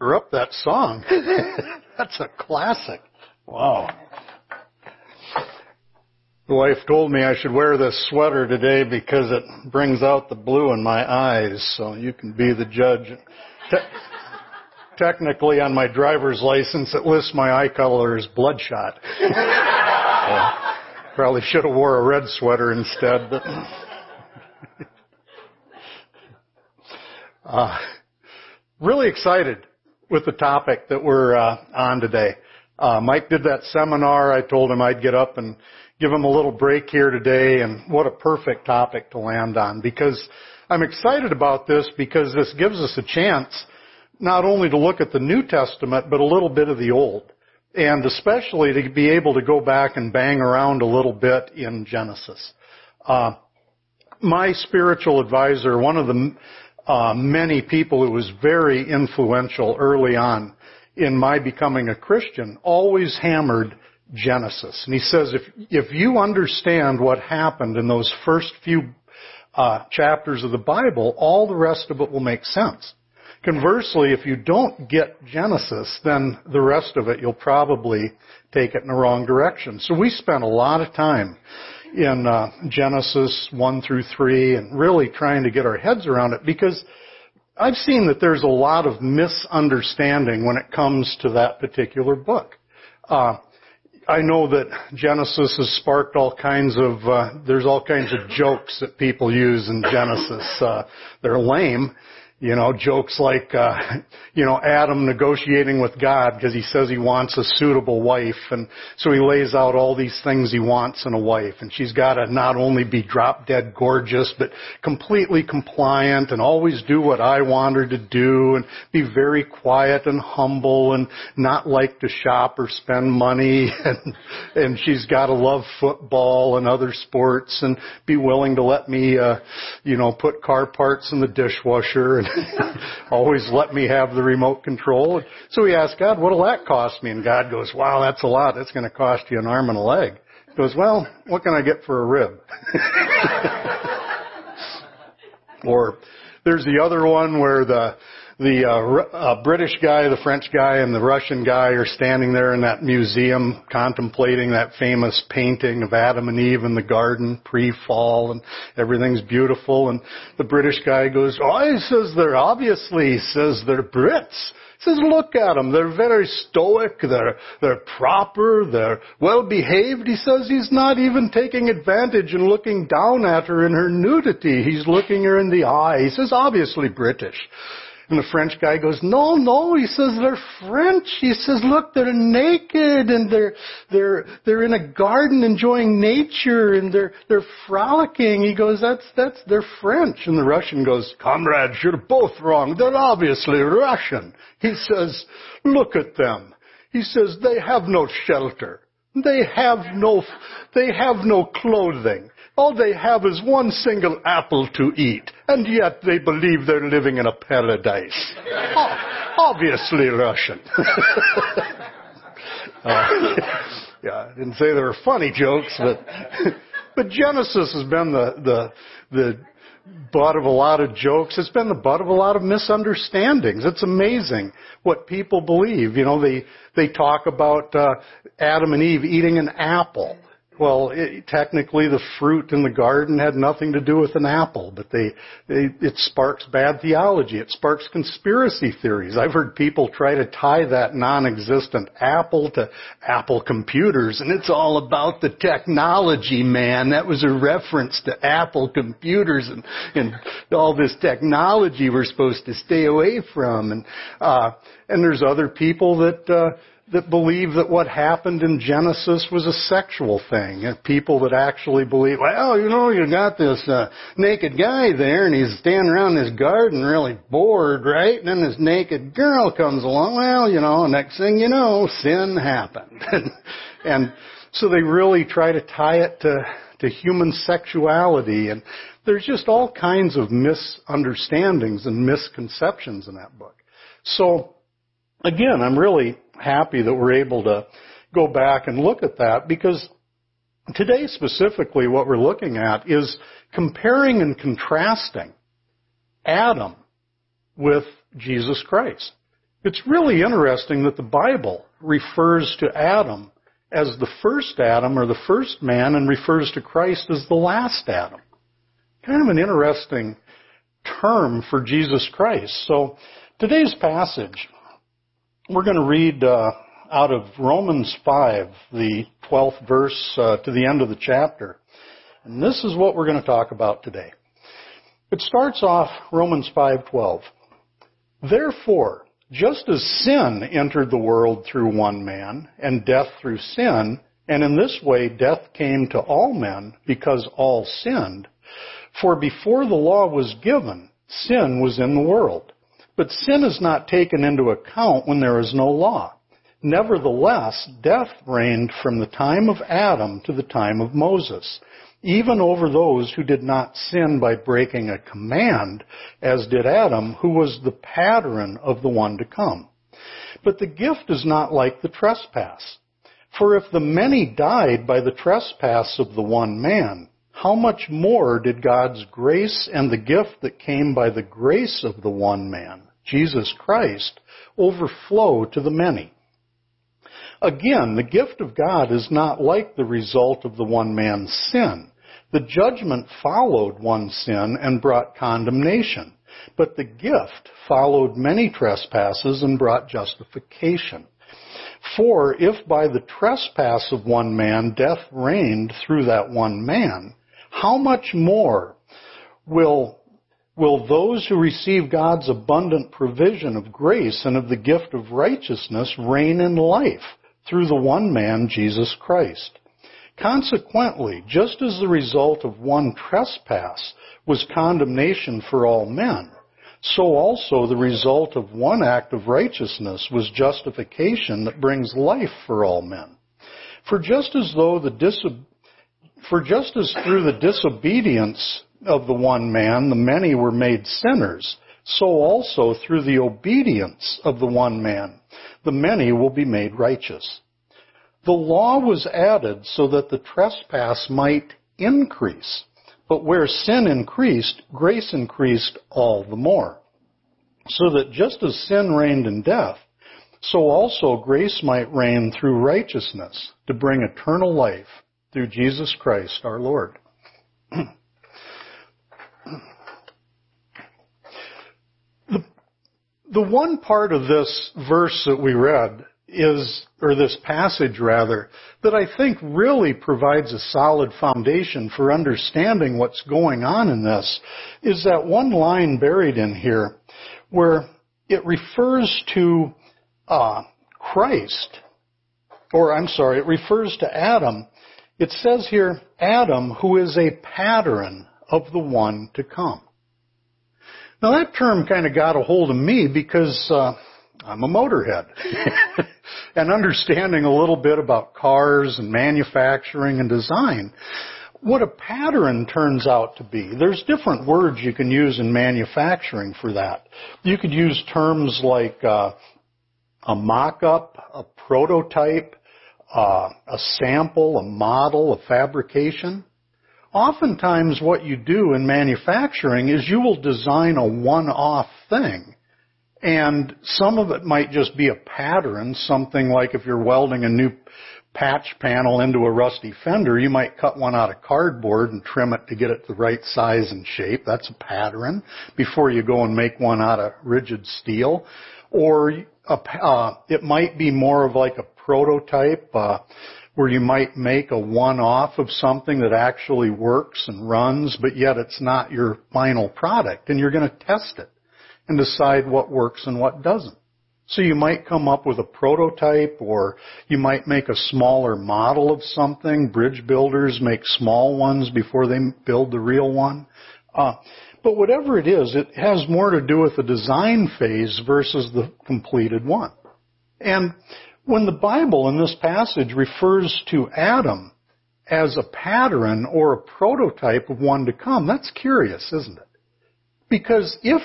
You're up that song. That's a classic. Wow. The wife told me I should wear this sweater today because it brings out the blue in my eyes, so you can be the judge. Technically, on my driver's license, it lists my eye color as bloodshot. So, probably should have wore a red sweater instead. But really excited with the topic that we're on today. Mike did that seminar. I told him I'd get up and give him a little break here today, and what a perfect topic to land on, because I'm excited about this because this gives us a chance not only to look at the New Testament, but a little bit of the Old, and especially to be able to go back and bang around a little bit in Genesis. My spiritual advisor, one of the many people who was very influential early on in my becoming a Christian, always hammered Genesis. And he says, if you understand what happened in those first few chapters of the Bible, all the rest of it will make sense. Conversely, if you don't get Genesis, then the rest of it, you'll probably take it in the wrong direction. So we spent a lot of time in Genesis 1 through 3 and really trying to get our heads around it, because I've seen that there's a lot of misunderstanding when it comes to that particular book. I know that Genesis has sparked all kinds of, there's all kinds of jokes that people use in Genesis. They're lame, you know, jokes like, Adam negotiating with God because he says he wants a suitable wife. And so he lays out all these things he wants in a wife. And she's got to not only be drop dead gorgeous, but completely compliant and always do what I want her to do and be very quiet and humble and not like to shop or spend money. And she's got to love football and other sports and be willing to let me, put car parts in the dishwasher and always let me have the remote control. So we asked God, what'll that cost me? And God goes, wow, that's a lot. That's going to cost you an arm and a leg. He goes, well, what can I get for a rib? Or there's the other one where the British guy, the French guy, and the Russian guy are standing there in that museum contemplating that famous painting of Adam and Eve in the garden, pre-fall, and everything's beautiful. And the British guy goes, oh, he says, they're Brits. He says, look at them. They're very stoic. They're proper. They're well-behaved. He says he's not even taking advantage and looking down at her in her nudity. He's looking her in the eye. He says, obviously British. And the French guy goes, no, he says, they're French. He says, look, they're naked and they're in a garden enjoying nature and they're frolicking. He goes, they're French. And the Russian goes, comrades, you're both wrong. They're obviously Russian. He says, look at them. He says, they have no shelter. They have no clothing. All they have is one single apple to eat, and yet they believe they're living in a paradise. Oh, obviously Russian. I didn't say they were funny jokes, but Genesis has been the butt of a lot of jokes. It's been the butt of a lot of misunderstandings. It's amazing what people believe. You know, they talk about Adam and Eve eating an apple. Well, technically the fruit in the garden had nothing to do with an apple, but it sparks bad theology. It sparks conspiracy theories. I've heard people try to tie that non-existent apple to Apple computers, and it's all about the technology, man. That was a reference to Apple computers and all this technology we're supposed to stay away from. And there's other people that believe that what happened in Genesis was a sexual thing. People that actually believe, you got this naked guy there, and he's standing around this garden really bored, right? And then this naked girl comes along. Next thing you know, sin happened. And so they really try to tie it to human sexuality. And there's just all kinds of misunderstandings and misconceptions in that book. So, again, I'm really happy that we're able to go back and look at that, because today specifically what we're looking at is comparing and contrasting Adam with Jesus Christ. It's really interesting that the Bible refers to Adam as the first Adam or the first man and refers to Christ as the last Adam. Kind of an interesting term for Jesus Christ. So today's passage, we're going to read out of Romans 5, the 12th verse to the end of the chapter. And this is what we're going to talk about today. It starts off Romans 5:12. Therefore, just as sin entered the world through one man, and death through sin, and in this way death came to all men because all sinned, for before the law was given, sin was in the world. But sin is not taken into account when there is no law. Nevertheless, death reigned from the time of Adam to the time of Moses, even over those who did not sin by breaking a command, as did Adam, who was the pattern of the one to come. But the gift is not like the trespass. For if the many died by the trespass of the one man, how much more did God's grace and the gift that came by the grace of the one man, Jesus Christ, overflow to the many? Again, the gift of God is not like the result of the one man's sin. The judgment followed one sin and brought condemnation, but the gift followed many trespasses and brought justification. For if by the trespass of one man death reigned through that one man, how much more will those who receive God's abundant provision of grace and of the gift of righteousness reign in life through the one man, Jesus Christ? Consequently, just as the result of one trespass was condemnation for all men, so also the result of one act of righteousness was justification that brings life for all men. For just as through the disobedience of the one man the many were made sinners, so also through the obedience of the one man the many will be made righteous. The law was added so that the trespass might increase, but where sin increased, grace increased all the more, so that just as sin reigned in death, so also grace might reign through righteousness to bring eternal life through Jesus Christ our Lord. The one part of this verse that we read is, or this passage rather, that I think really provides a solid foundation for understanding what's going on in this is that one line buried in here where it refers to it refers to Adam. It says here, Adam, who is a pattern of the one to come. Now that term kind of got a hold of me because I'm a motorhead. And understanding a little bit about cars and manufacturing and design, what a pattern turns out to be. There's different words you can use in manufacturing for that. You could use terms like a mock-up, a prototype, a sample, a model, a fabrication. Oftentimes what you do in manufacturing is you will design a one-off thing, and some of it might just be a pattern, something like if you're welding a new patch panel into a rusty fender, you might cut one out of cardboard and trim it to get it the right size and shape. That's a pattern before you go and make one out of rigid steel. Or it might be more of like a prototype, where you might make a one-off of something that actually works and runs, but yet it's not your final product, and you're going to test it and decide what works and what doesn't. So you might come up with a prototype, or you might make a smaller model of something. Bridge builders make small ones before they build the real one. But whatever it is, it has more to do with the design phase versus the completed one. And when the Bible in this passage refers to Adam as a pattern or a prototype of one to come, that's curious, isn't it? Because if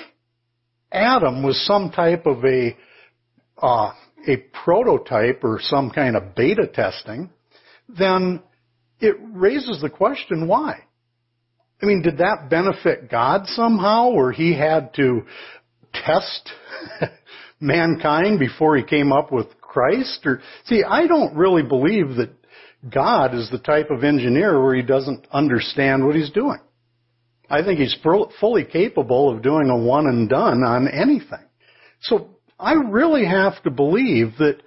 Adam was some type of a prototype or some kind of beta testing, then it raises the question, why? I mean, did that benefit God somehow, or he had to test mankind before he came up with Christ? Or, see, I don't really believe that God is the type of engineer where he doesn't understand what he's doing. I think he's fully capable of doing a one and done on anything. So I really have to believe that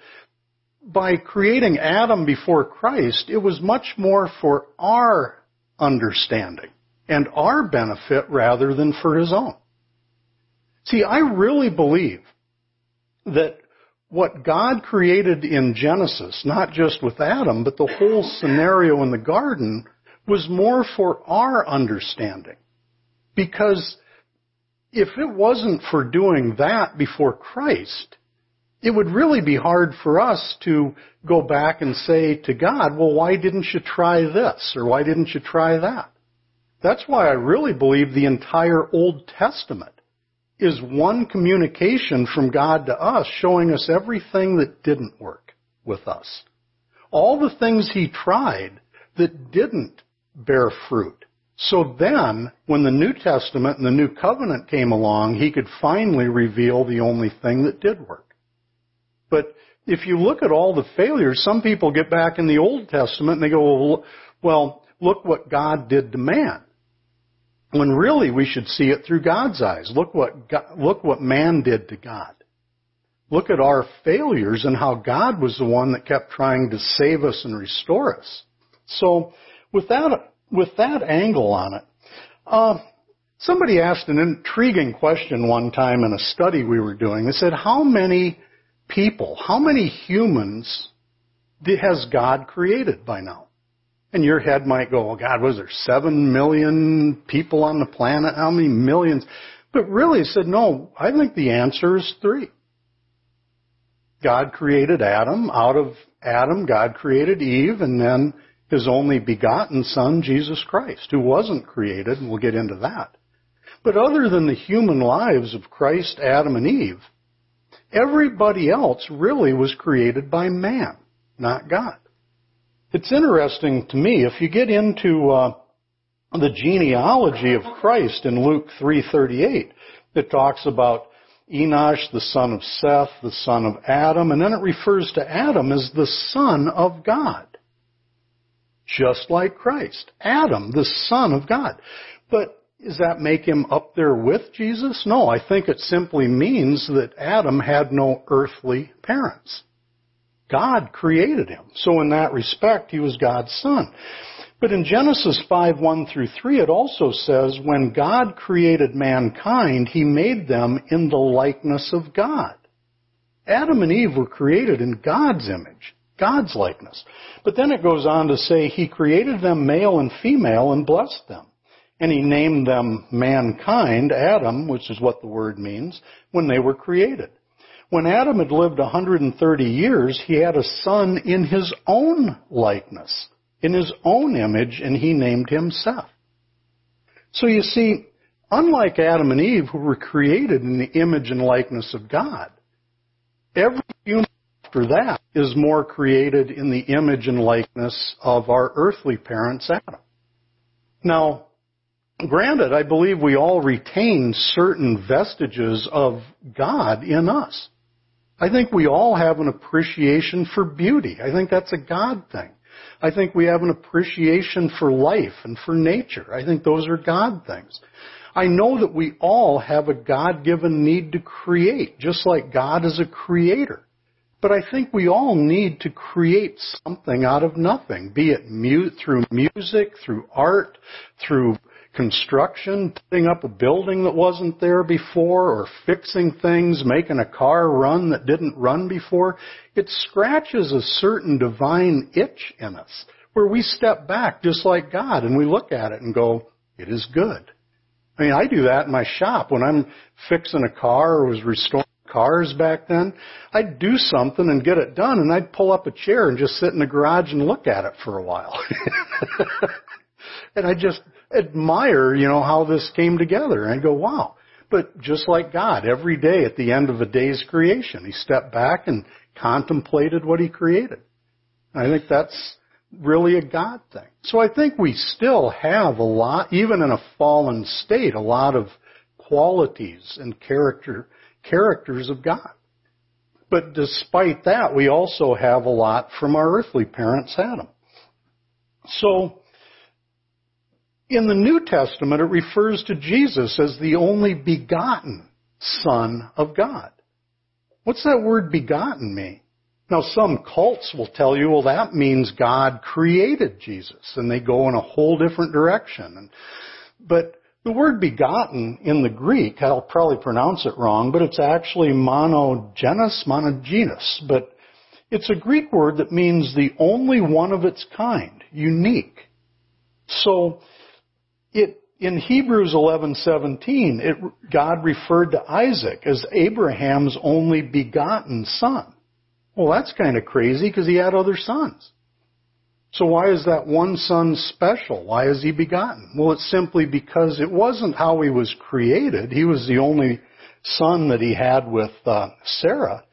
by creating Adam before Christ, it was much more for our understanding and our benefit rather than for his own. See, I really believe that what God created in Genesis, not just with Adam, but the whole scenario in the garden, was more for our understanding. Because if it wasn't for doing that before Christ, it would really be hard for us to go back and say to God, well, why didn't you try this? Or why didn't you try that? That's why I really believe the entire Old Testament is one communication from God to us, showing us everything that didn't work with us. All the things he tried that didn't bear fruit. So then, when the New Testament and the New Covenant came along, he could finally reveal the only thing that did work. But if you look at all the failures, some people get back in the Old Testament and they go, well, look what God did to man. When really we should see it through God's eyes. Look what man did to God. Look at our failures and how God was the one that kept trying to save us and restore us. So, with that angle on it, somebody asked an intriguing question one time in a study we were doing. They said, how many humans has God created by now? And your head might go, well, God, was there 7 million people on the planet? How many millions? But really, he said, no, I think the answer is 3. God created Adam. Out of Adam, God created Eve, and then his only begotten son, Jesus Christ, who wasn't created, and we'll get into that. But other than the human lives of Christ, Adam, and Eve, everybody else really was created by man, not God. It's interesting to me, if you get into the genealogy of Christ in Luke 3:38, it talks about Enosh, the son of Seth, the son of Adam, and then it refers to Adam as the son of God, just like Christ. Adam, the son of God. But does that make him up there with Jesus? No, I think it simply means that Adam had no earthly parents. God created him. So in that respect, he was God's son. But in Genesis 5:1-3, it also says, when God created mankind, he made them in the likeness of God. Adam and Eve were created in God's image, God's likeness. But then it goes on to say, he created them male and female and blessed them. And he named them mankind, Adam, which is what the word means, when they were created. When Adam had lived 130 years, he had a son in his own likeness, in his own image, and he named him Seth. So you see, unlike Adam and Eve, who were created in the image and likeness of God, every human after that is more created in the image and likeness of our earthly parents, Adam. Now, granted, I believe we all retain certain vestiges of God in us. I think we all have an appreciation for beauty. I think that's a God thing. I think we have an appreciation for life and for nature. I think those are God things. I know that we all have a God-given need to create, just like God is a creator. But I think we all need to create something out of nothing, be it through music, through art, through construction, putting up a building that wasn't there before, or fixing things, making a car run that didn't run before. It scratches a certain divine itch in us, where we step back just like God, and we look at it and go, it is good. I mean, I do that in my shop. When I'm fixing a car or was restoring cars back then, I'd do something and get it done, and I'd pull up a chair and just sit in the garage and look at it for a while. And I just admire, how this came together. And I go, wow. But just like God, every day at the end of a day's creation, he stepped back and contemplated what he created. I think that's really a God thing. So I think we still have a lot, even in a fallen state, a lot of qualities and characters of God. But despite that, we also have a lot from our earthly parents, Adam. So, in the New Testament, it refers to Jesus as the only begotten Son of God. What's that word begotten mean? Now, some cults will tell you, well, that means God created Jesus, and they go in a whole different direction. But the word begotten in the Greek, I'll probably pronounce it wrong, but it's actually monogenes, but it's a Greek word that means the only one of its kind, unique. So, in Hebrews 11:17, God referred to Isaac as Abraham's only begotten son. Well, that's kind of crazy because he had other sons. So why is that one son special? Why is he begotten? Well, it's simply because it wasn't how he was created. He was the only son that he had with Sarah.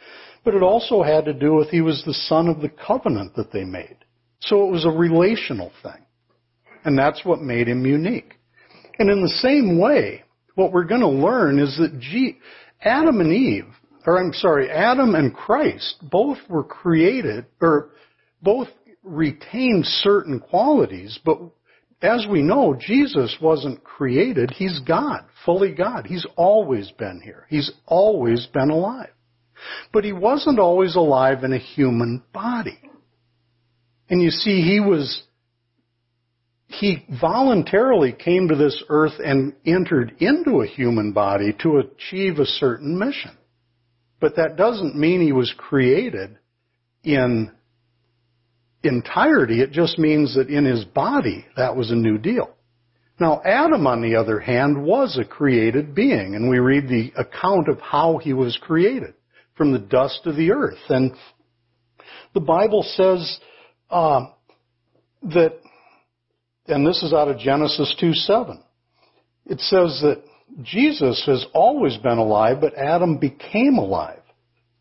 But it also had to do with he was the son of the covenant that they made. So it was a relational thing. And that's what made him unique. And in the same way, what we're going to learn is that Adam and Christ both were created, or both retained certain qualities, but as we know, Jesus wasn't created. He's God, fully God. He's always been here. He's always been alive. But he wasn't always alive in a human body. And you see, he voluntarily came to this earth and entered into a human body to achieve a certain mission. But that doesn't mean he was created in entirety. It just means that in his body, that was a new deal. Now, Adam, on the other hand, was a created being, and we read the account of how he was created from the dust of the earth. And the Bible says that, and this is out of Genesis 2:7, it says that Jesus has always been alive, but Adam became alive.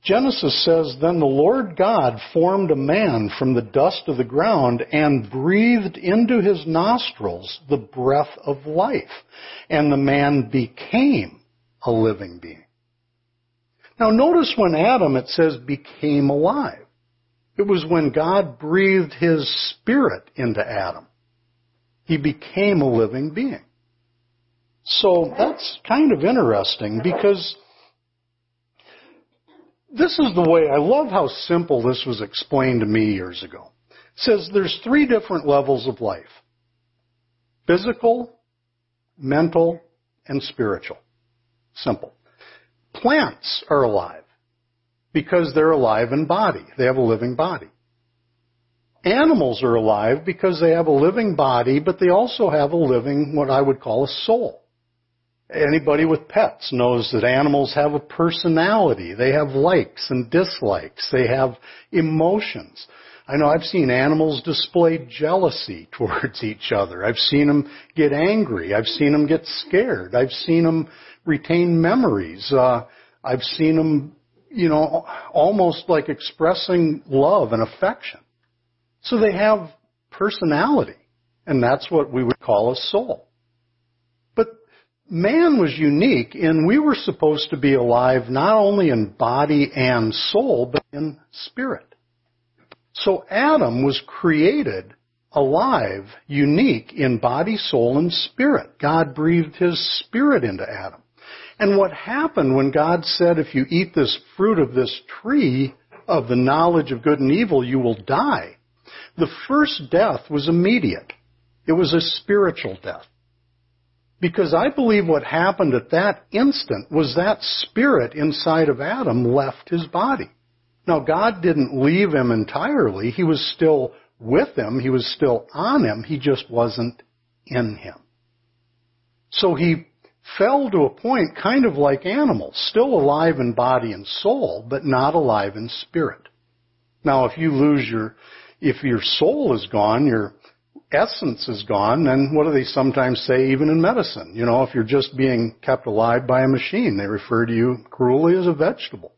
Genesis says, "Then the Lord God formed a man from the dust of the ground and breathed into his nostrils the breath of life, and the man became a living being." Now notice when Adam, it says, became alive. It was when God breathed his spirit into Adam. He became a living being. So that's kind of interesting because this is the way, I love how simple this was explained to me years ago. It says there's three different levels of life: physical, mental, and spiritual. Simple. Plants are alive because they're alive in body. They have a living body. Animals are alive because they have a living body, but they also have a living, what I would call a soul. Anybody with pets knows that animals have a personality. They have likes and dislikes. They have emotions. I know I've seen animals display jealousy towards each other. I've seen them get angry. I've seen them get scared. I've seen them retain memories. I've seen them, almost like expressing love and affection. So they have personality, and that's what we would call a soul. But man was unique, and we were supposed to be alive not only in body and soul, but in spirit. So Adam was created alive, unique, in body, soul, and spirit. God breathed his spirit into Adam. And what happened when God said, if you eat this fruit of this tree of the knowledge of good and evil, you will die? The first death was immediate. It was a spiritual death. Because I believe what happened at that instant was that spirit inside of Adam left his body. Now, God didn't leave him entirely. He was still with him. He was still on him. He just wasn't in him. So he fell to a point kind of like animals, still alive in body and soul, but not alive in spirit. Now, if your soul is gone, your essence is gone, then what do they sometimes say even in medicine? If you're just being kept alive by a machine, they refer to you cruelly as a vegetable.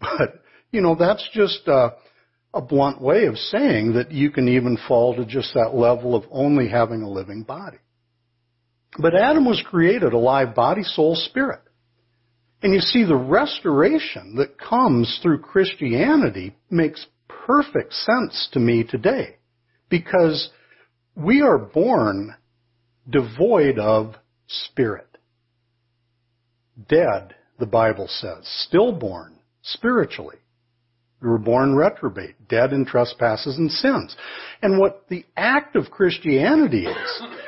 But, that's just a blunt way of saying that you can even fall to just that level of only having a living body. But Adam was created alive body, soul, spirit. And you see, the restoration that comes through Christianity makes perfect sense to me today, because we are born devoid of spirit. Dead, the Bible says, stillborn spiritually. We were born reprobate, dead in trespasses and sins. And what the act of Christianity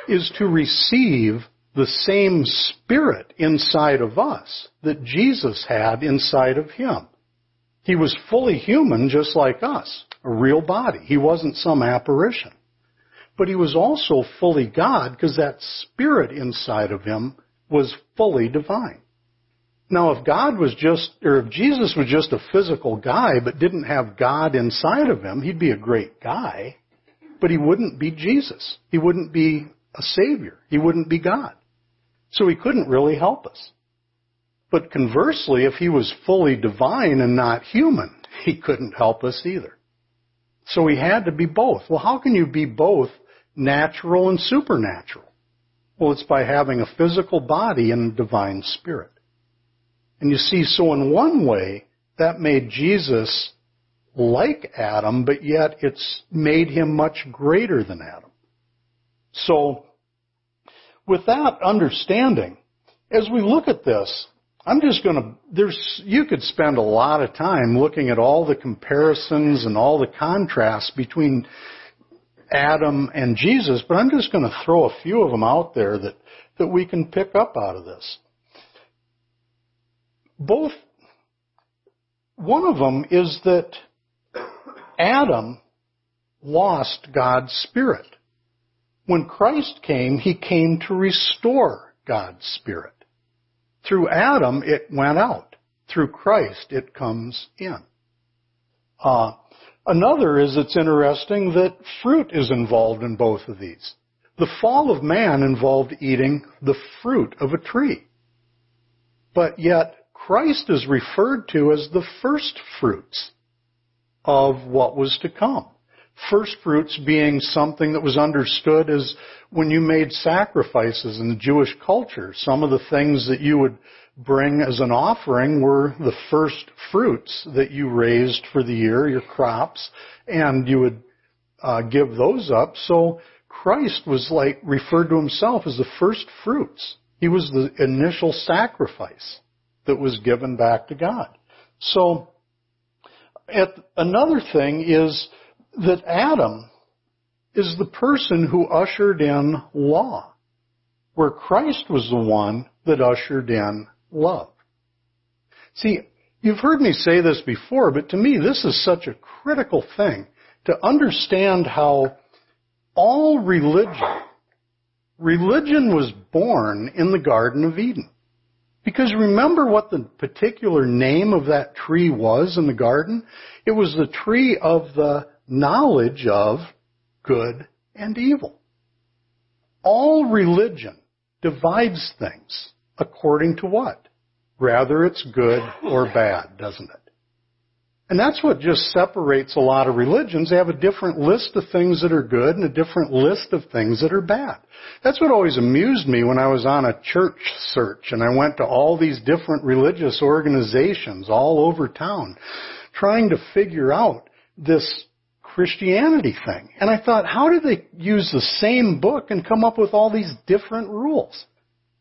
is to receive the same spirit inside of us that Jesus had inside of him. He was fully human just like us, a real body. He wasn't some apparition. But he was also fully God, because that spirit inside of him was fully divine. Now, if Jesus was just a physical guy but didn't have God inside of him, he'd be a great guy, but he wouldn't be Jesus. He wouldn't be a Savior. He wouldn't be God. So he couldn't really help us. But conversely, if he was fully divine and not human, he couldn't help us either. So he had to be both. Well, how can you be both natural and supernatural? Well, it's by having a physical body and a divine spirit. And you see, so in one way, that made Jesus like Adam, but yet it's made him much greater than Adam. So, with that understanding, as we look at this, you could spend a lot of time looking at all the comparisons and all the contrasts between Adam and Jesus, but I'm just going to throw a few of them out there that we can pick up out of this. One of them is that Adam lost God's Spirit. When Christ came, he came to restore God's Spirit. Through Adam, it went out. Through Christ, it comes in. Another is, it's interesting that fruit is involved in both of these. The fall of man involved eating the fruit of a tree. But yet, Christ is referred to as the first fruits of what was to come. First fruits being something that was understood as when you made sacrifices in the Jewish culture. Some of the things that you would bring as an offering were the first fruits that you raised for the year, your crops, and you would give those up. So Christ was referred to himself as the first fruits. He was the initial sacrifice that was given back to God. So another thing is that Adam is the person who ushered in law, where Christ was the one that ushered in love. See, you've heard me say this before, but to me this is such a critical thing to understand, how all religion was born in the Garden of Eden. Because remember what the particular name of that tree was in the garden? It was the tree of the knowledge of good and evil. All religion divides things according to what? Rather it's good or bad, doesn't it? And that's what just separates a lot of religions. They have a different list of things that are good and a different list of things that are bad. That's what always amused me when I was on a church search and I went to all these different religious organizations all over town trying to figure out this Christianity thing. And I thought, how do they use the same book and come up with all these different rules?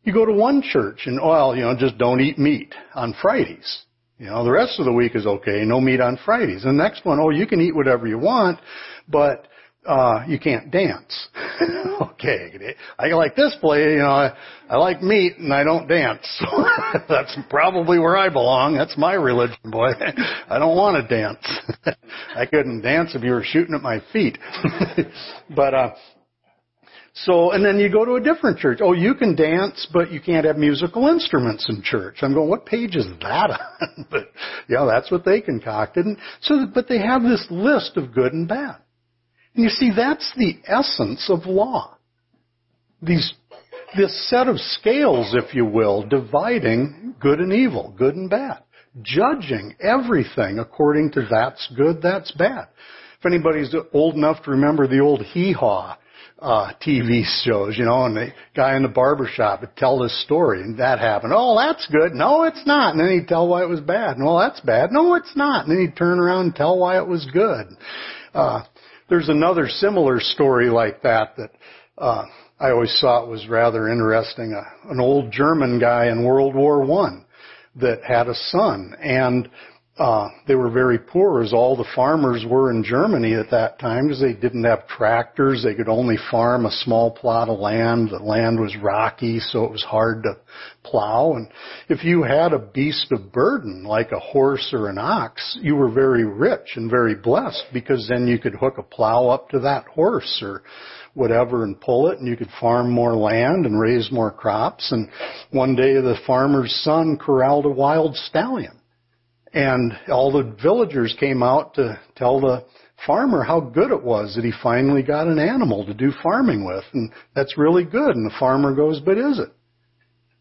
You go to one church and, just don't eat meat on Fridays. The rest of the week is okay, no meat on Fridays. And the next one, you can eat whatever you want, but you can't dance. Okay, I like this place, I like meat and I don't dance. That's probably where I belong. That's my religion, boy. I don't want to dance. I couldn't dance if you were shooting at my feet. But, and then you go to a different church. You can dance, but you can't have musical instruments in church. I'm going, what page is that on? But, that's what they concocted. And so, but they have this list of good and bad. And you see, that's the essence of law. This set of scales, if you will, dividing good and evil, good and bad. Judging everything according to that's good, that's bad. If anybody's old enough to remember the old hee-haw TV shows, you know, and the guy in the barbershop would tell this story, and that happened. Oh, that's good. No, it's not. And then he'd tell why it was bad. And, well, that's bad. No, it's not. And then he'd turn around and tell why it was good. There's another similar story like that I always thought was rather interesting. An old German guy in World War I that had a son, and they were very poor, as all the farmers were in Germany at that time, because they didn't have tractors. They could only farm a small plot of land. The land was rocky, so it was hard to plow. And if you had a beast of burden, like a horse or an ox, you were very rich and very blessed, because then you could hook a plow up to that horse or whatever and pull it, and you could farm more land and raise more crops. And one day the farmer's son corralled a wild stallion. And all the villagers came out to tell the farmer how good it was that he finally got an animal to do farming with. And that's really good. And the farmer goes, but is it?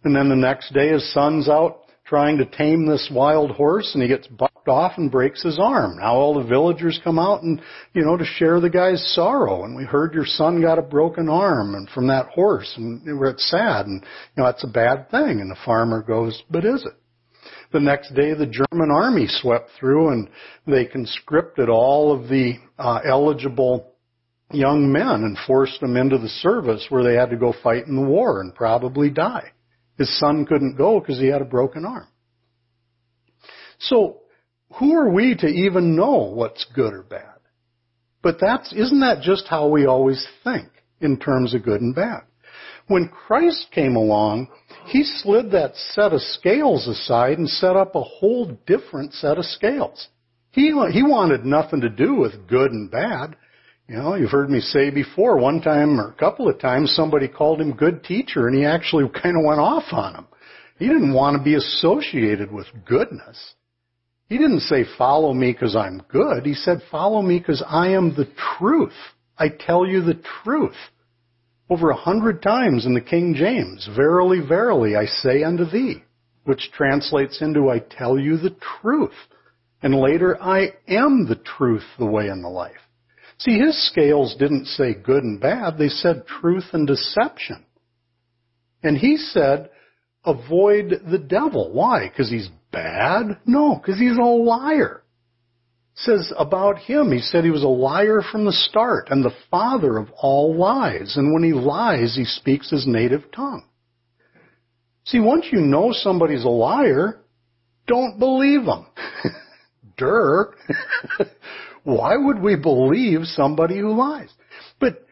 And then the next day his son's out trying to tame this wild horse, and he gets bucked off and breaks his arm. Now all the villagers come out and, you know, to share the guy's sorrow. And we heard your son got a broken arm and from that horse, and it's sad. And, you know, that's a bad thing. And the farmer goes, but is it? The next day, the German army swept through, and they conscripted all of the eligible young men and forced them into the service where they had to go fight in the war and probably die. His son couldn't go because he had a broken arm. So who are we to even know what's good or bad? But isn't that just how we always think in terms of good and bad? When Christ came along, he slid that set of scales aside and set up a whole different set of scales. He wanted nothing to do with good and bad. You know, you've heard me say before, one time or a couple of times, somebody called him good teacher, and he actually kind of went off on him. He didn't want to be associated with goodness. He didn't say, follow me because I'm good. He said, follow me because I am the truth. I tell you the truth. Over 100 times in the King James, verily, verily, I say unto thee, which translates into I tell you the truth. And later, I am the truth, the way and the life. See, his scales didn't say good and bad. They said truth and deception. And he said, avoid the devil. Why? Because he's bad? No, because he's a liar. It says about him, he said he was a liar from the start and the father of all lies. And when he lies, he speaks his native tongue. See, once you know somebody's a liar, don't believe them. Durr. Why would we believe somebody who lies? But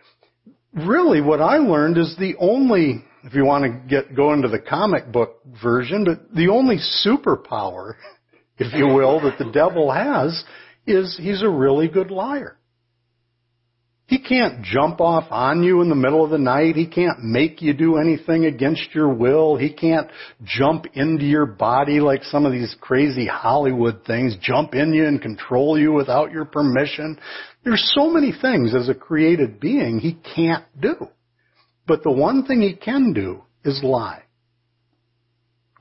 really what I learned is the only, if you want to go into the comic book version, but the only superpower, if you will, that the devil has is he's a really good liar. He can't jump off on you in the middle of the night. He can't make you do anything against your will. He can't jump into your body like some of these crazy Hollywood things, jump in you and control you without your permission. There's so many things as a created being he can't do. But the one thing he can do is lie.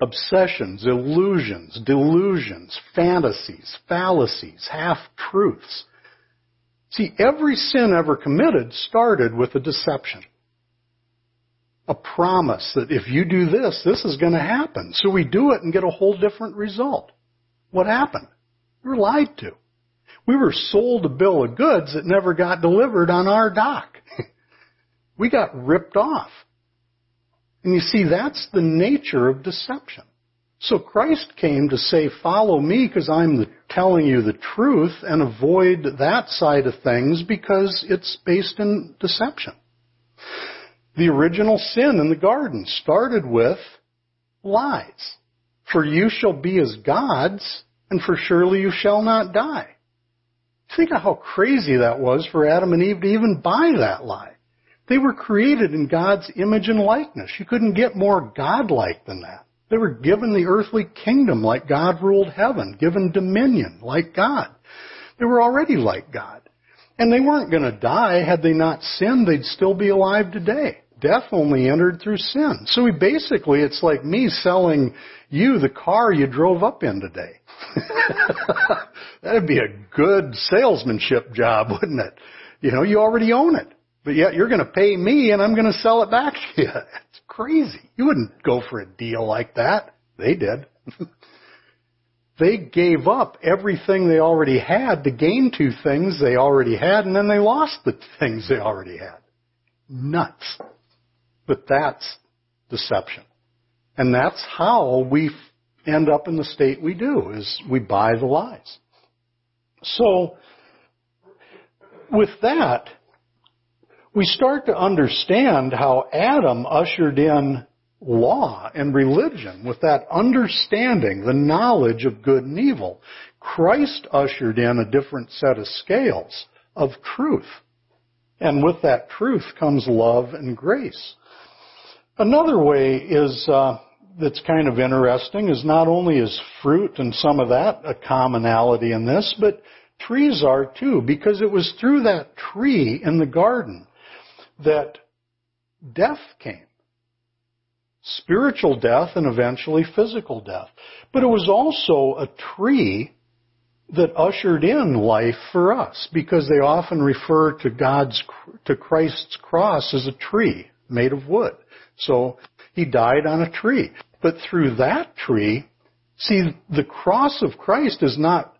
Obsessions, illusions, delusions, fantasies, fallacies, half-truths. See, every sin ever committed started with a deception. A promise that if you do this, this is going to happen. So we do it and get a whole different result. What happened? We were lied to. We were sold a bill of goods that never got delivered on our dock. We got ripped off. And you see, that's the nature of deception. So Christ came to say, follow me because I'm telling you the truth, and avoid that side of things because it's based in deception. The original sin in the garden started with lies. For you shall be as gods, and for surely you shall not die. Think of how crazy that was for Adam and Eve to even buy that lie. They were created in God's image and likeness. You couldn't get more godlike than that. They were given the earthly kingdom like God ruled heaven, given dominion like God. They were already like God. And they weren't going to die. Had they not sinned, they'd still be alive today. Death only entered through sin. So we basically, it's like me selling you the car you drove up in today. That'd be a good salesmanship job, wouldn't it? You know, you already own it. But yet you're going to pay me and I'm going to sell it back to you. It's crazy. You wouldn't go for a deal like that. They did. They gave up everything they already had to gain two things they already had, and then they lost the things they already had. Nuts. But that's deception. And that's how we end up in the state we do, is we buy the lies. So, with that, we start to understand how Adam ushered in law and religion with that understanding, the knowledge of good and evil. Christ ushered in a different set of scales of truth. And with that truth comes love and grace. Another way is that's kind of interesting is not only is fruit and some of that a commonality in this, but trees are too, because it was through that tree in the garden that death came. Spiritual death and eventually physical death. But it was also a tree that ushered in life for us, because they often refer to Christ's cross as a tree made of wood. So he died on a tree. But through that tree, see, the cross of Christ is not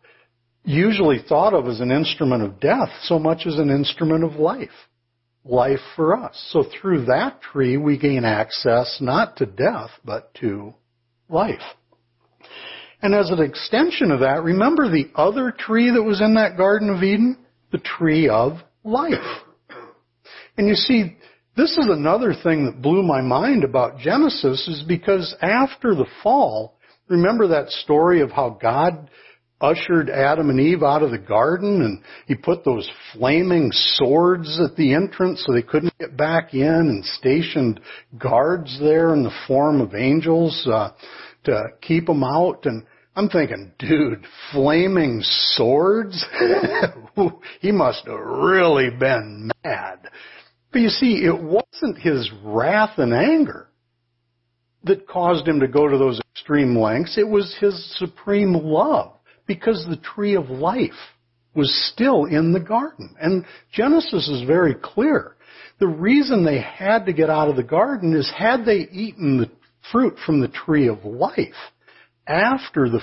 usually thought of as an instrument of death so much as an instrument of life. Life for us. So through that tree, we gain access not to death, but to life. And as an extension of that, remember the other tree that was in that Garden of Eden? The tree of life. And you see, this is another thing that blew my mind about Genesis, is because after the fall, remember that story of how God ushered Adam and Eve out of the garden, and he put those flaming swords at the entrance so they couldn't get back in, and stationed guards there in the form of angels to keep them out. And I'm thinking, dude, flaming swords? He must have really been mad. But you see, it wasn't his wrath and anger that caused him to go to those extreme lengths. It was his supreme love. Because the tree of life was still in the garden. And Genesis is very clear. The reason they had to get out of the garden is, had they eaten the fruit from the tree of life after the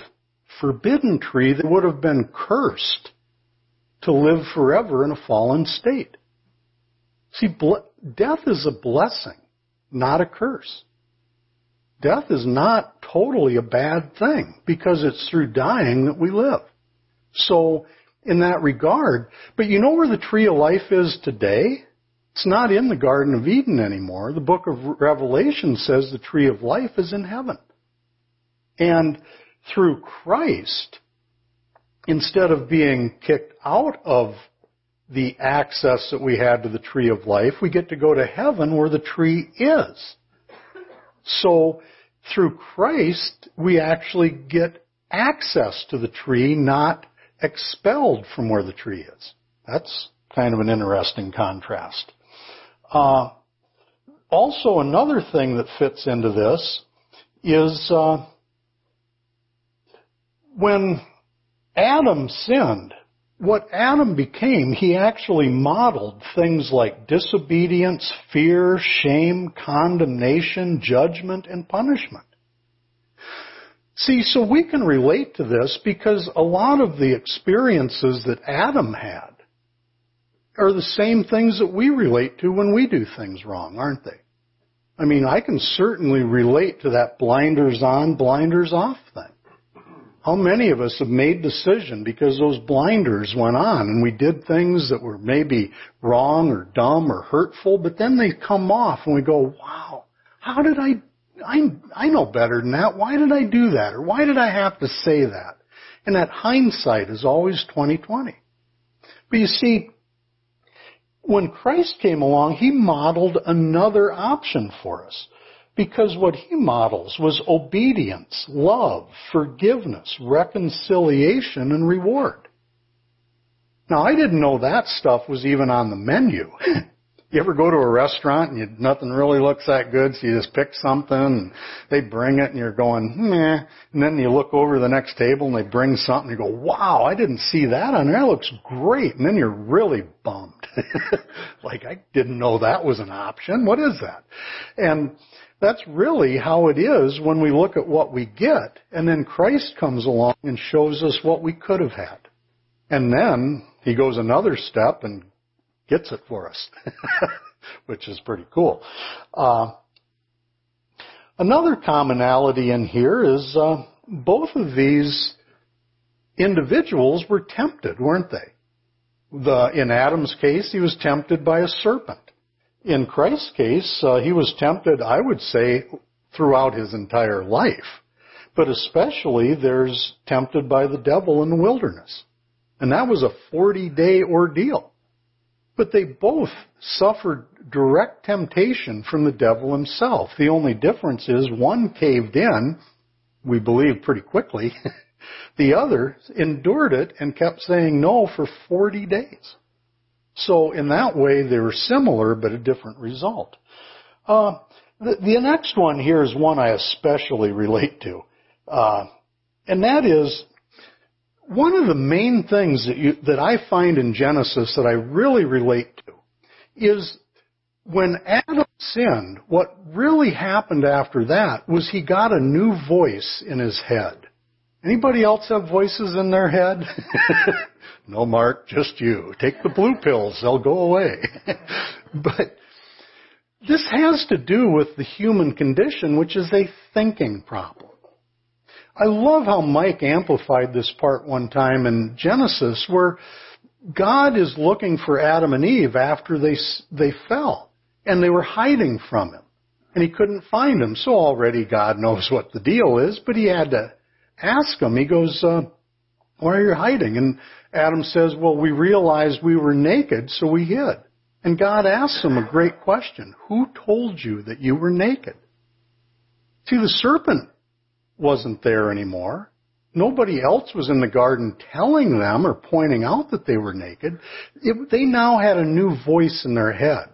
forbidden tree, they would have been cursed to live forever in a fallen state. See, death is a blessing, not a curse. Death is not totally a bad thing, because it's through dying that we live. So, in that regard, but you know where the tree of life is today? It's not in the Garden of Eden anymore. The book of Revelation says the tree of life is in heaven. And through Christ, instead of being kicked out of the access that we had to the tree of life, we get to go to heaven where the tree is. So, through Christ, we actually get access to the tree, not expelled from where the tree is. That's kind of an interesting contrast. Also, another thing that fits into this is when Adam sinned, what Adam became, he actually modeled things like disobedience, fear, shame, condemnation, judgment, and punishment. See, so we can relate to this, because a lot of the experiences that Adam had are the same things that we relate to when we do things wrong, aren't they? I mean, I can certainly relate to that blinders on, blinders off thing. How many of us have made decisions because those blinders went on and we did things that were maybe wrong or dumb or hurtful, but then they come off and we go, wow, how did I know better than that. Why did I do that? Or why did I have to say that? And that hindsight is always 20/20. But you see, when Christ came along, he modeled another option for us. Because what he models was obedience, love, forgiveness, reconciliation, and reward. Now, I didn't know that stuff was even on the menu You ever go to a restaurant and nothing really looks that good, so you just pick something and they bring it and you're going, meh. And then you look over the next table and they bring something and you go, wow, I didn't see that on there. That looks great. And then you're really bummed. Like, I didn't know that was an option. What is that? And that's really how it is when we look at what we get. And then Christ comes along and shows us what we could have had. And then he goes another step and gets it for us, which is pretty cool. Another commonality in here is both of these individuals were tempted, weren't they? In Adam's case, he was tempted by a serpent. In Christ's case, he was tempted, I would say, throughout his entire life. But especially, there's tempted by the devil in the wilderness. And that was a 40-day ordeal. But they both suffered direct temptation from the devil himself. The only difference is one caved in, we believe pretty quickly. The other endured it and kept saying no for 40 days. So in that way, they were similar, but a different result. The next one here is one I especially relate to. And that is, one of the main things that I find in Genesis that I really relate to is when Adam sinned, what really happened after that was he got a new voice in his head. Anybody else have voices in their head? No, Mark, just you. Take the blue pills, they'll go away. But this has to do with the human condition, which is a thinking problem. I love how Mike amplified this part one time in Genesis, where God is looking for Adam and Eve after they fell, and they were hiding from him, and he couldn't find them. So already God knows what the deal is, but he had to ask him. He goes, why are you hiding? And Adam says, well, we realized we were naked, so we hid. And God asks him a great question. Who told you that you were naked? See, the serpent wasn't there anymore. Nobody else was in the garden telling them or pointing out that they were naked. They now had a new voice in their head,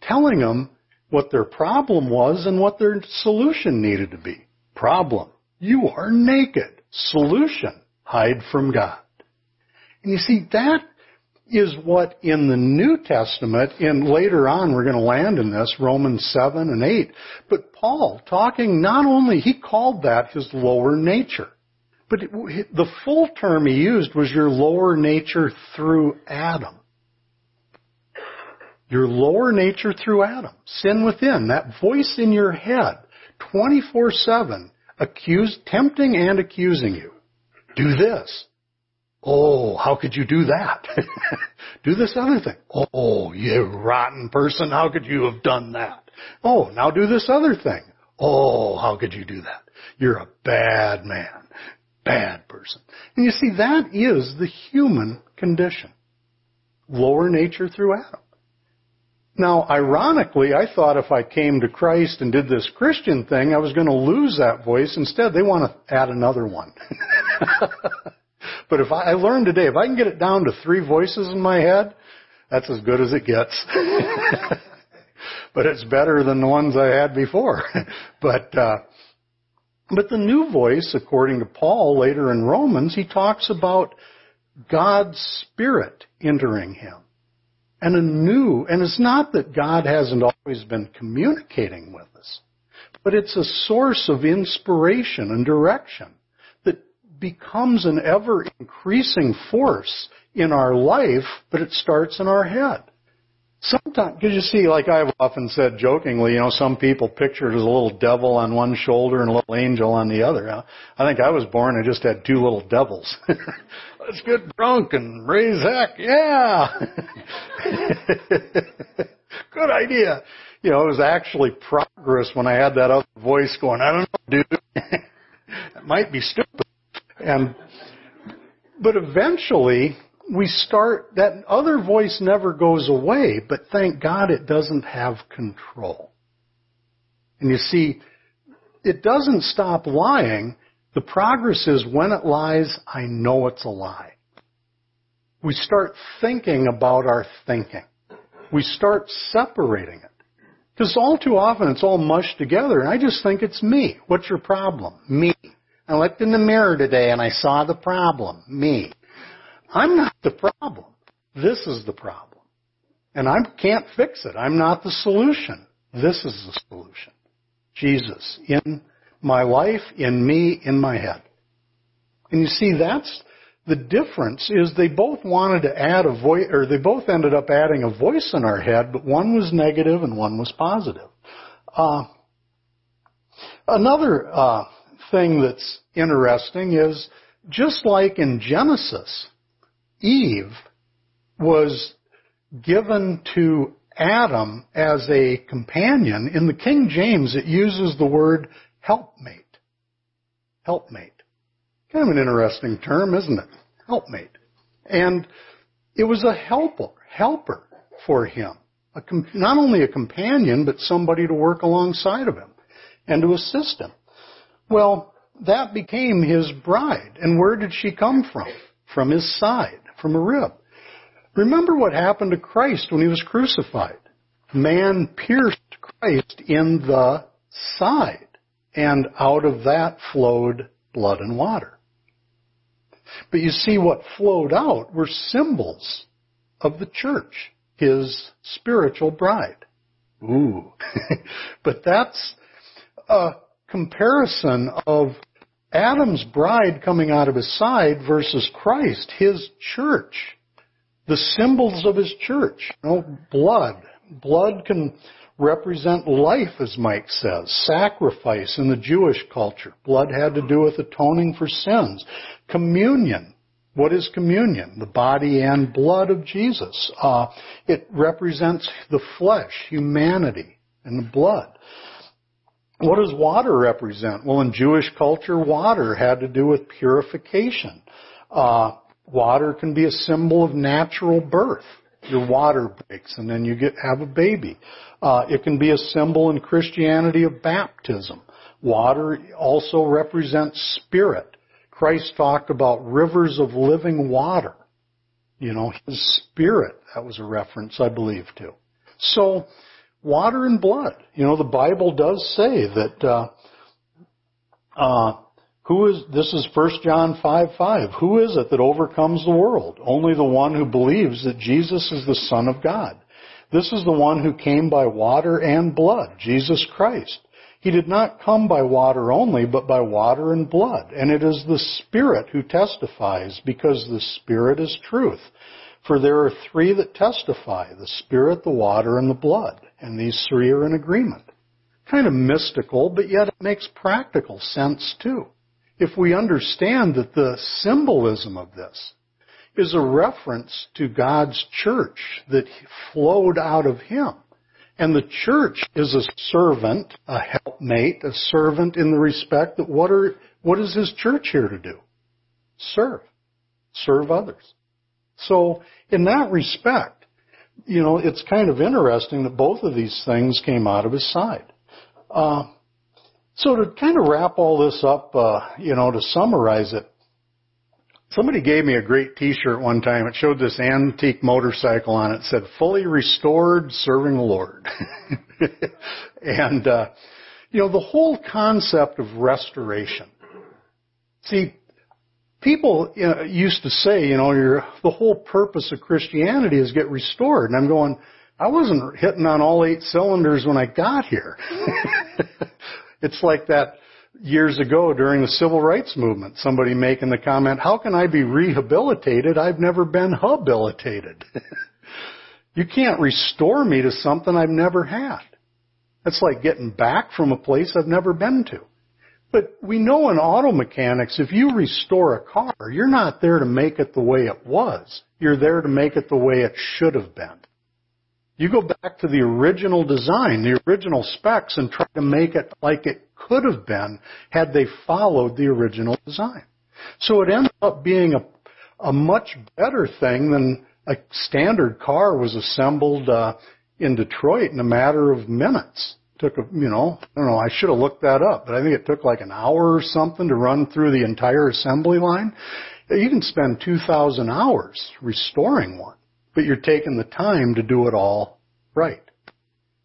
telling them what their problem was and what their solution needed to be. Problem, you are naked. Solution, hide from God. And you see, that is what in the New Testament, and later on we're going to land in this, Romans 7 and 8. But Paul, talking not only, he called that his lower nature, but the full term he used was your lower nature through Adam. Your lower nature through Adam. Sin within, that voice in your head, 24/7, tempting and accusing you. Do this. Oh, how could you do that? Do this other thing. Oh, you rotten person, how could you have done that? Oh, now do this other thing. Oh, how could you do that? You're a bad man, bad person. And you see, that is the human condition. Lower nature through Adam. Now, ironically, I thought if I came to Christ and did this Christian thing, I was going to lose that voice. Instead, they want to add another one. But if I learned today, if I can get it down to 3 voices in my head, that's as good as it gets. But it's better than the ones I had before. But the new voice, according to Paul later in Romans, he talks about God's Spirit entering him. And it's not that God hasn't always been communicating with us, but it's a source of inspiration and direction becomes an ever-increasing force in our life, but it starts in our head. Sometimes, because you see, like I've often said jokingly, some people picture it as a little devil on one shoulder and a little angel on the other. I think I was born, I just had 2 little devils. Let's get drunk and raise heck, yeah! Good idea. It was actually progress when I had that other voice going, I don't know, dude. That might be stupid. But eventually, that other voice never goes away, but thank God it doesn't have control. And you see, it doesn't stop lying. The progress is when it lies, I know it's a lie. We start thinking about our thinking. we start separating it. Because all too often it's all mushed together, and I just think it's me. What's your problem? Me. I looked in the mirror today and I saw the problem. Me. I'm not the problem. This is the problem. And I can't fix it. I'm not the solution. This is the solution. Jesus, in my life, in me, in my head. And you see, that's the difference, is they both wanted to add a voice, or they both ended up adding a voice in our head, but one was negative and one was positive. Another thing that's interesting is, just like in Genesis, Eve was given to Adam as a companion. In the King James, it uses the word helpmate. Helpmate. Kind of an interesting term, isn't it? Helpmate. And it was a helper for him. Not only a companion, but somebody to work alongside of him and to assist him. Well, that became his bride. And where did she come from? From his side, from a rib. Remember what happened to Christ when he was crucified. Man pierced Christ in the side, and out of that flowed blood and water. But you see, what flowed out were symbols of the church, his spiritual bride. Ooh. But that's a comparison of Adam's bride coming out of his side versus Christ, his church. The symbols of his church. You know, blood. Blood can represent life, as Mike says. Sacrifice in the Jewish culture. Blood had to do with atoning for sins. Communion. What is communion? The body and blood of Jesus. It represents the flesh, humanity, and the blood. What does water represent? Well, in Jewish culture, water had to do with purification. Water can be a symbol of natural birth. Your water breaks and then you have a baby. It can be a symbol in Christianity of baptism. Water also represents spirit. Christ talked about rivers of living water. You know, his spirit, that was a reference, I believe, to. So, water and blood. You know, the Bible does say that, this is 1 John 5:5. Who is it that overcomes the world? Only the one who believes that Jesus is the Son of God. This is the one who came by water and blood, Jesus Christ. He did not come by water only, but by water and blood. And it is the Spirit who testifies, because the Spirit is truth. For there are three that testify, the Spirit, the water, and the blood. And these three are in agreement. Kind of mystical, but yet it makes practical sense too. If we understand that the symbolism of this is a reference to God's church that flowed out of him. And the church is a servant, a helpmate, a servant in the respect that what is his church here to do? Serve. Serve others. So in that respect, you know, it's kind of interesting that both of these things came out of his side. So to kind of wrap all this up, to summarize it, somebody gave me a great T-shirt one time. It showed this antique motorcycle on it. It said, "Fully restored, serving the Lord." And, the whole concept of restoration. See, people used to say, the whole purpose of Christianity is get restored. And I'm going, I wasn't hitting on all eight cylinders when I got here. It's like that years ago during the Civil Rights Movement, somebody making the comment, how can I be rehabilitated? I've never been habilitated. You can't restore me to something I've never had. That's like getting back from a place I've never been to. But we know in auto mechanics, if you restore a car, you're not there to make it the way it was. You're there to make it the way it should have been. You go back to the original design, the original specs, and try to make it like it could have been had they followed the original design. So it ends up being a much better thing than a standard car was assembled in Detroit in a matter of minutes. Took I should have looked that up, but I think it took like an hour or something to run through the entire assembly line. You can spend 2,000 hours restoring one. But you're taking the time to do it all Right.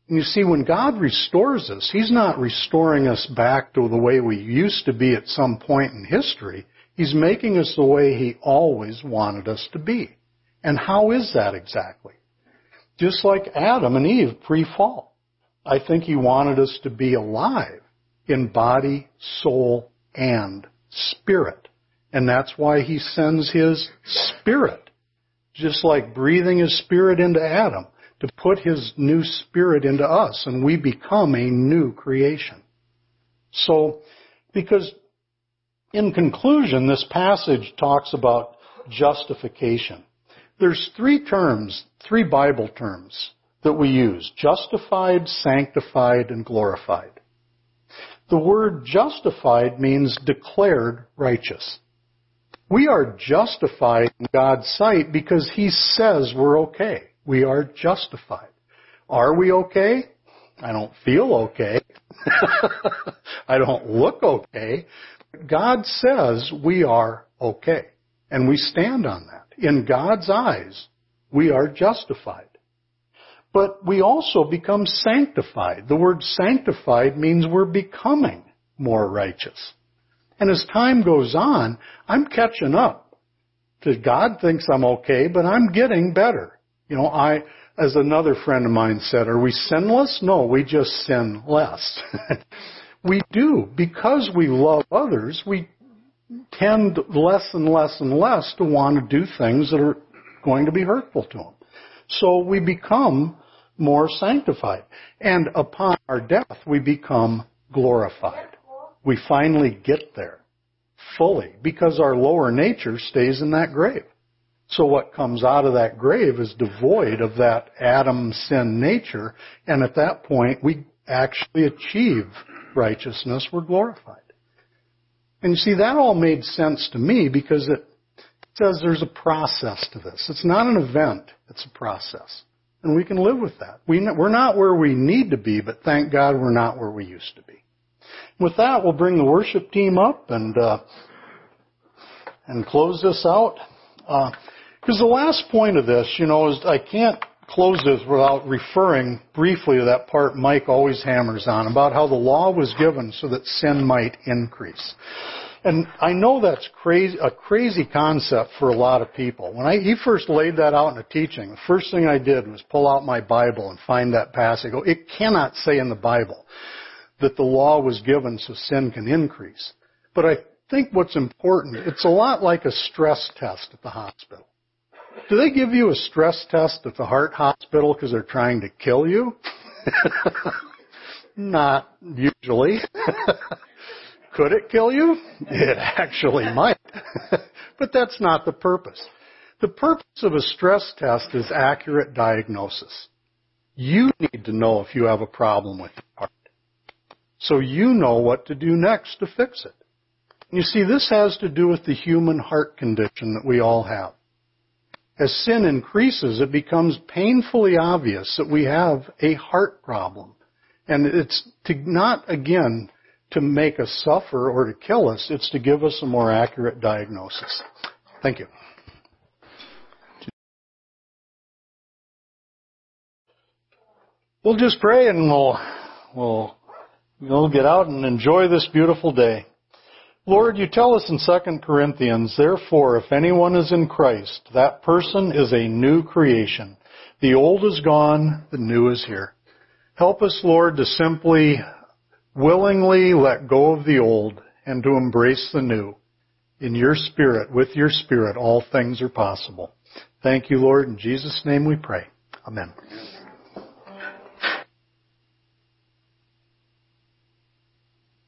You see, when God restores us, He's not restoring us back to the way we used to be at some point in history. He's making us the way He always wanted us to be. And how is that exactly? Just like Adam and Eve pre-fall. I think He wanted us to be alive in body, soul, and spirit. And that's why He sends His Spirit, just like breathing His Spirit into Adam, to put His new Spirit into us, and we become a new creation. So, because in conclusion, this passage talks about justification. There's three Bible terms that we use: justified, sanctified, and glorified. The word justified means declared righteous. We are justified in God's sight because He says we're okay. We are justified. Are we okay? I don't feel okay. I don't look okay. God says we are okay. And we stand on that. In God's eyes, we are justified. But we also become sanctified. The word sanctified means we're becoming more righteous. And as time goes on, I'm catching up. God thinks I'm okay, but I'm getting better. You know, as another friend of mine said, are we sinless? No, we just sin less. We do. Because we love others, we tend less and less and less to want to do things that are going to be hurtful to them. So we become more sanctified. And upon our death, we become glorified. We finally get there fully because our lower nature stays in that grave. So what comes out of that grave is devoid of that Adam sin nature. And at that point, we actually achieve righteousness. We're glorified. And you see, that all made sense to me because it says there's a process to this. It's not an event. It's a process. And we can live with that. We're not where we need to be, but thank God we're not where we used to be. With that, we'll bring the worship team up and close this out. Because the last point of this, you know, is I can't close this without referring briefly to that part Mike always hammers on about how the law was given so that sin might increase. And I know that's a crazy concept for a lot of people. When he first laid that out in a teaching, the first thing I did was pull out my Bible and find that passage. I go, it cannot say in the Bible that the law was given so sin can increase. But I think what's important, it's a lot like a stress test at the hospital. Do they give you a stress test at the heart hospital because they're trying to kill you? Not usually. Could it kill you? It actually might. But that's not the purpose. The purpose of a stress test is accurate diagnosis. You need to know if you have a problem with your heart, so you know what to do next to fix it. You see, this has to do with the human heart condition that we all have. As sin increases, it becomes painfully obvious that we have a heart problem. And it's not to make us suffer or to kill us, it's to give us a more accurate diagnosis. Thank you. We'll just pray and we'll get out and enjoy this beautiful day. Lord, you tell us in 2 Corinthians, therefore, if anyone is in Christ, that person is a new creation. The old is gone, the new is here. Help us, Lord, to simply, willingly let go of the old and to embrace the new. In your Spirit, with your Spirit, all things are possible. Thank you, Lord. In Jesus' name we pray. Amen.